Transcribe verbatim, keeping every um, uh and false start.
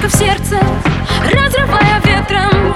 точка в сердце, разрывая ветром.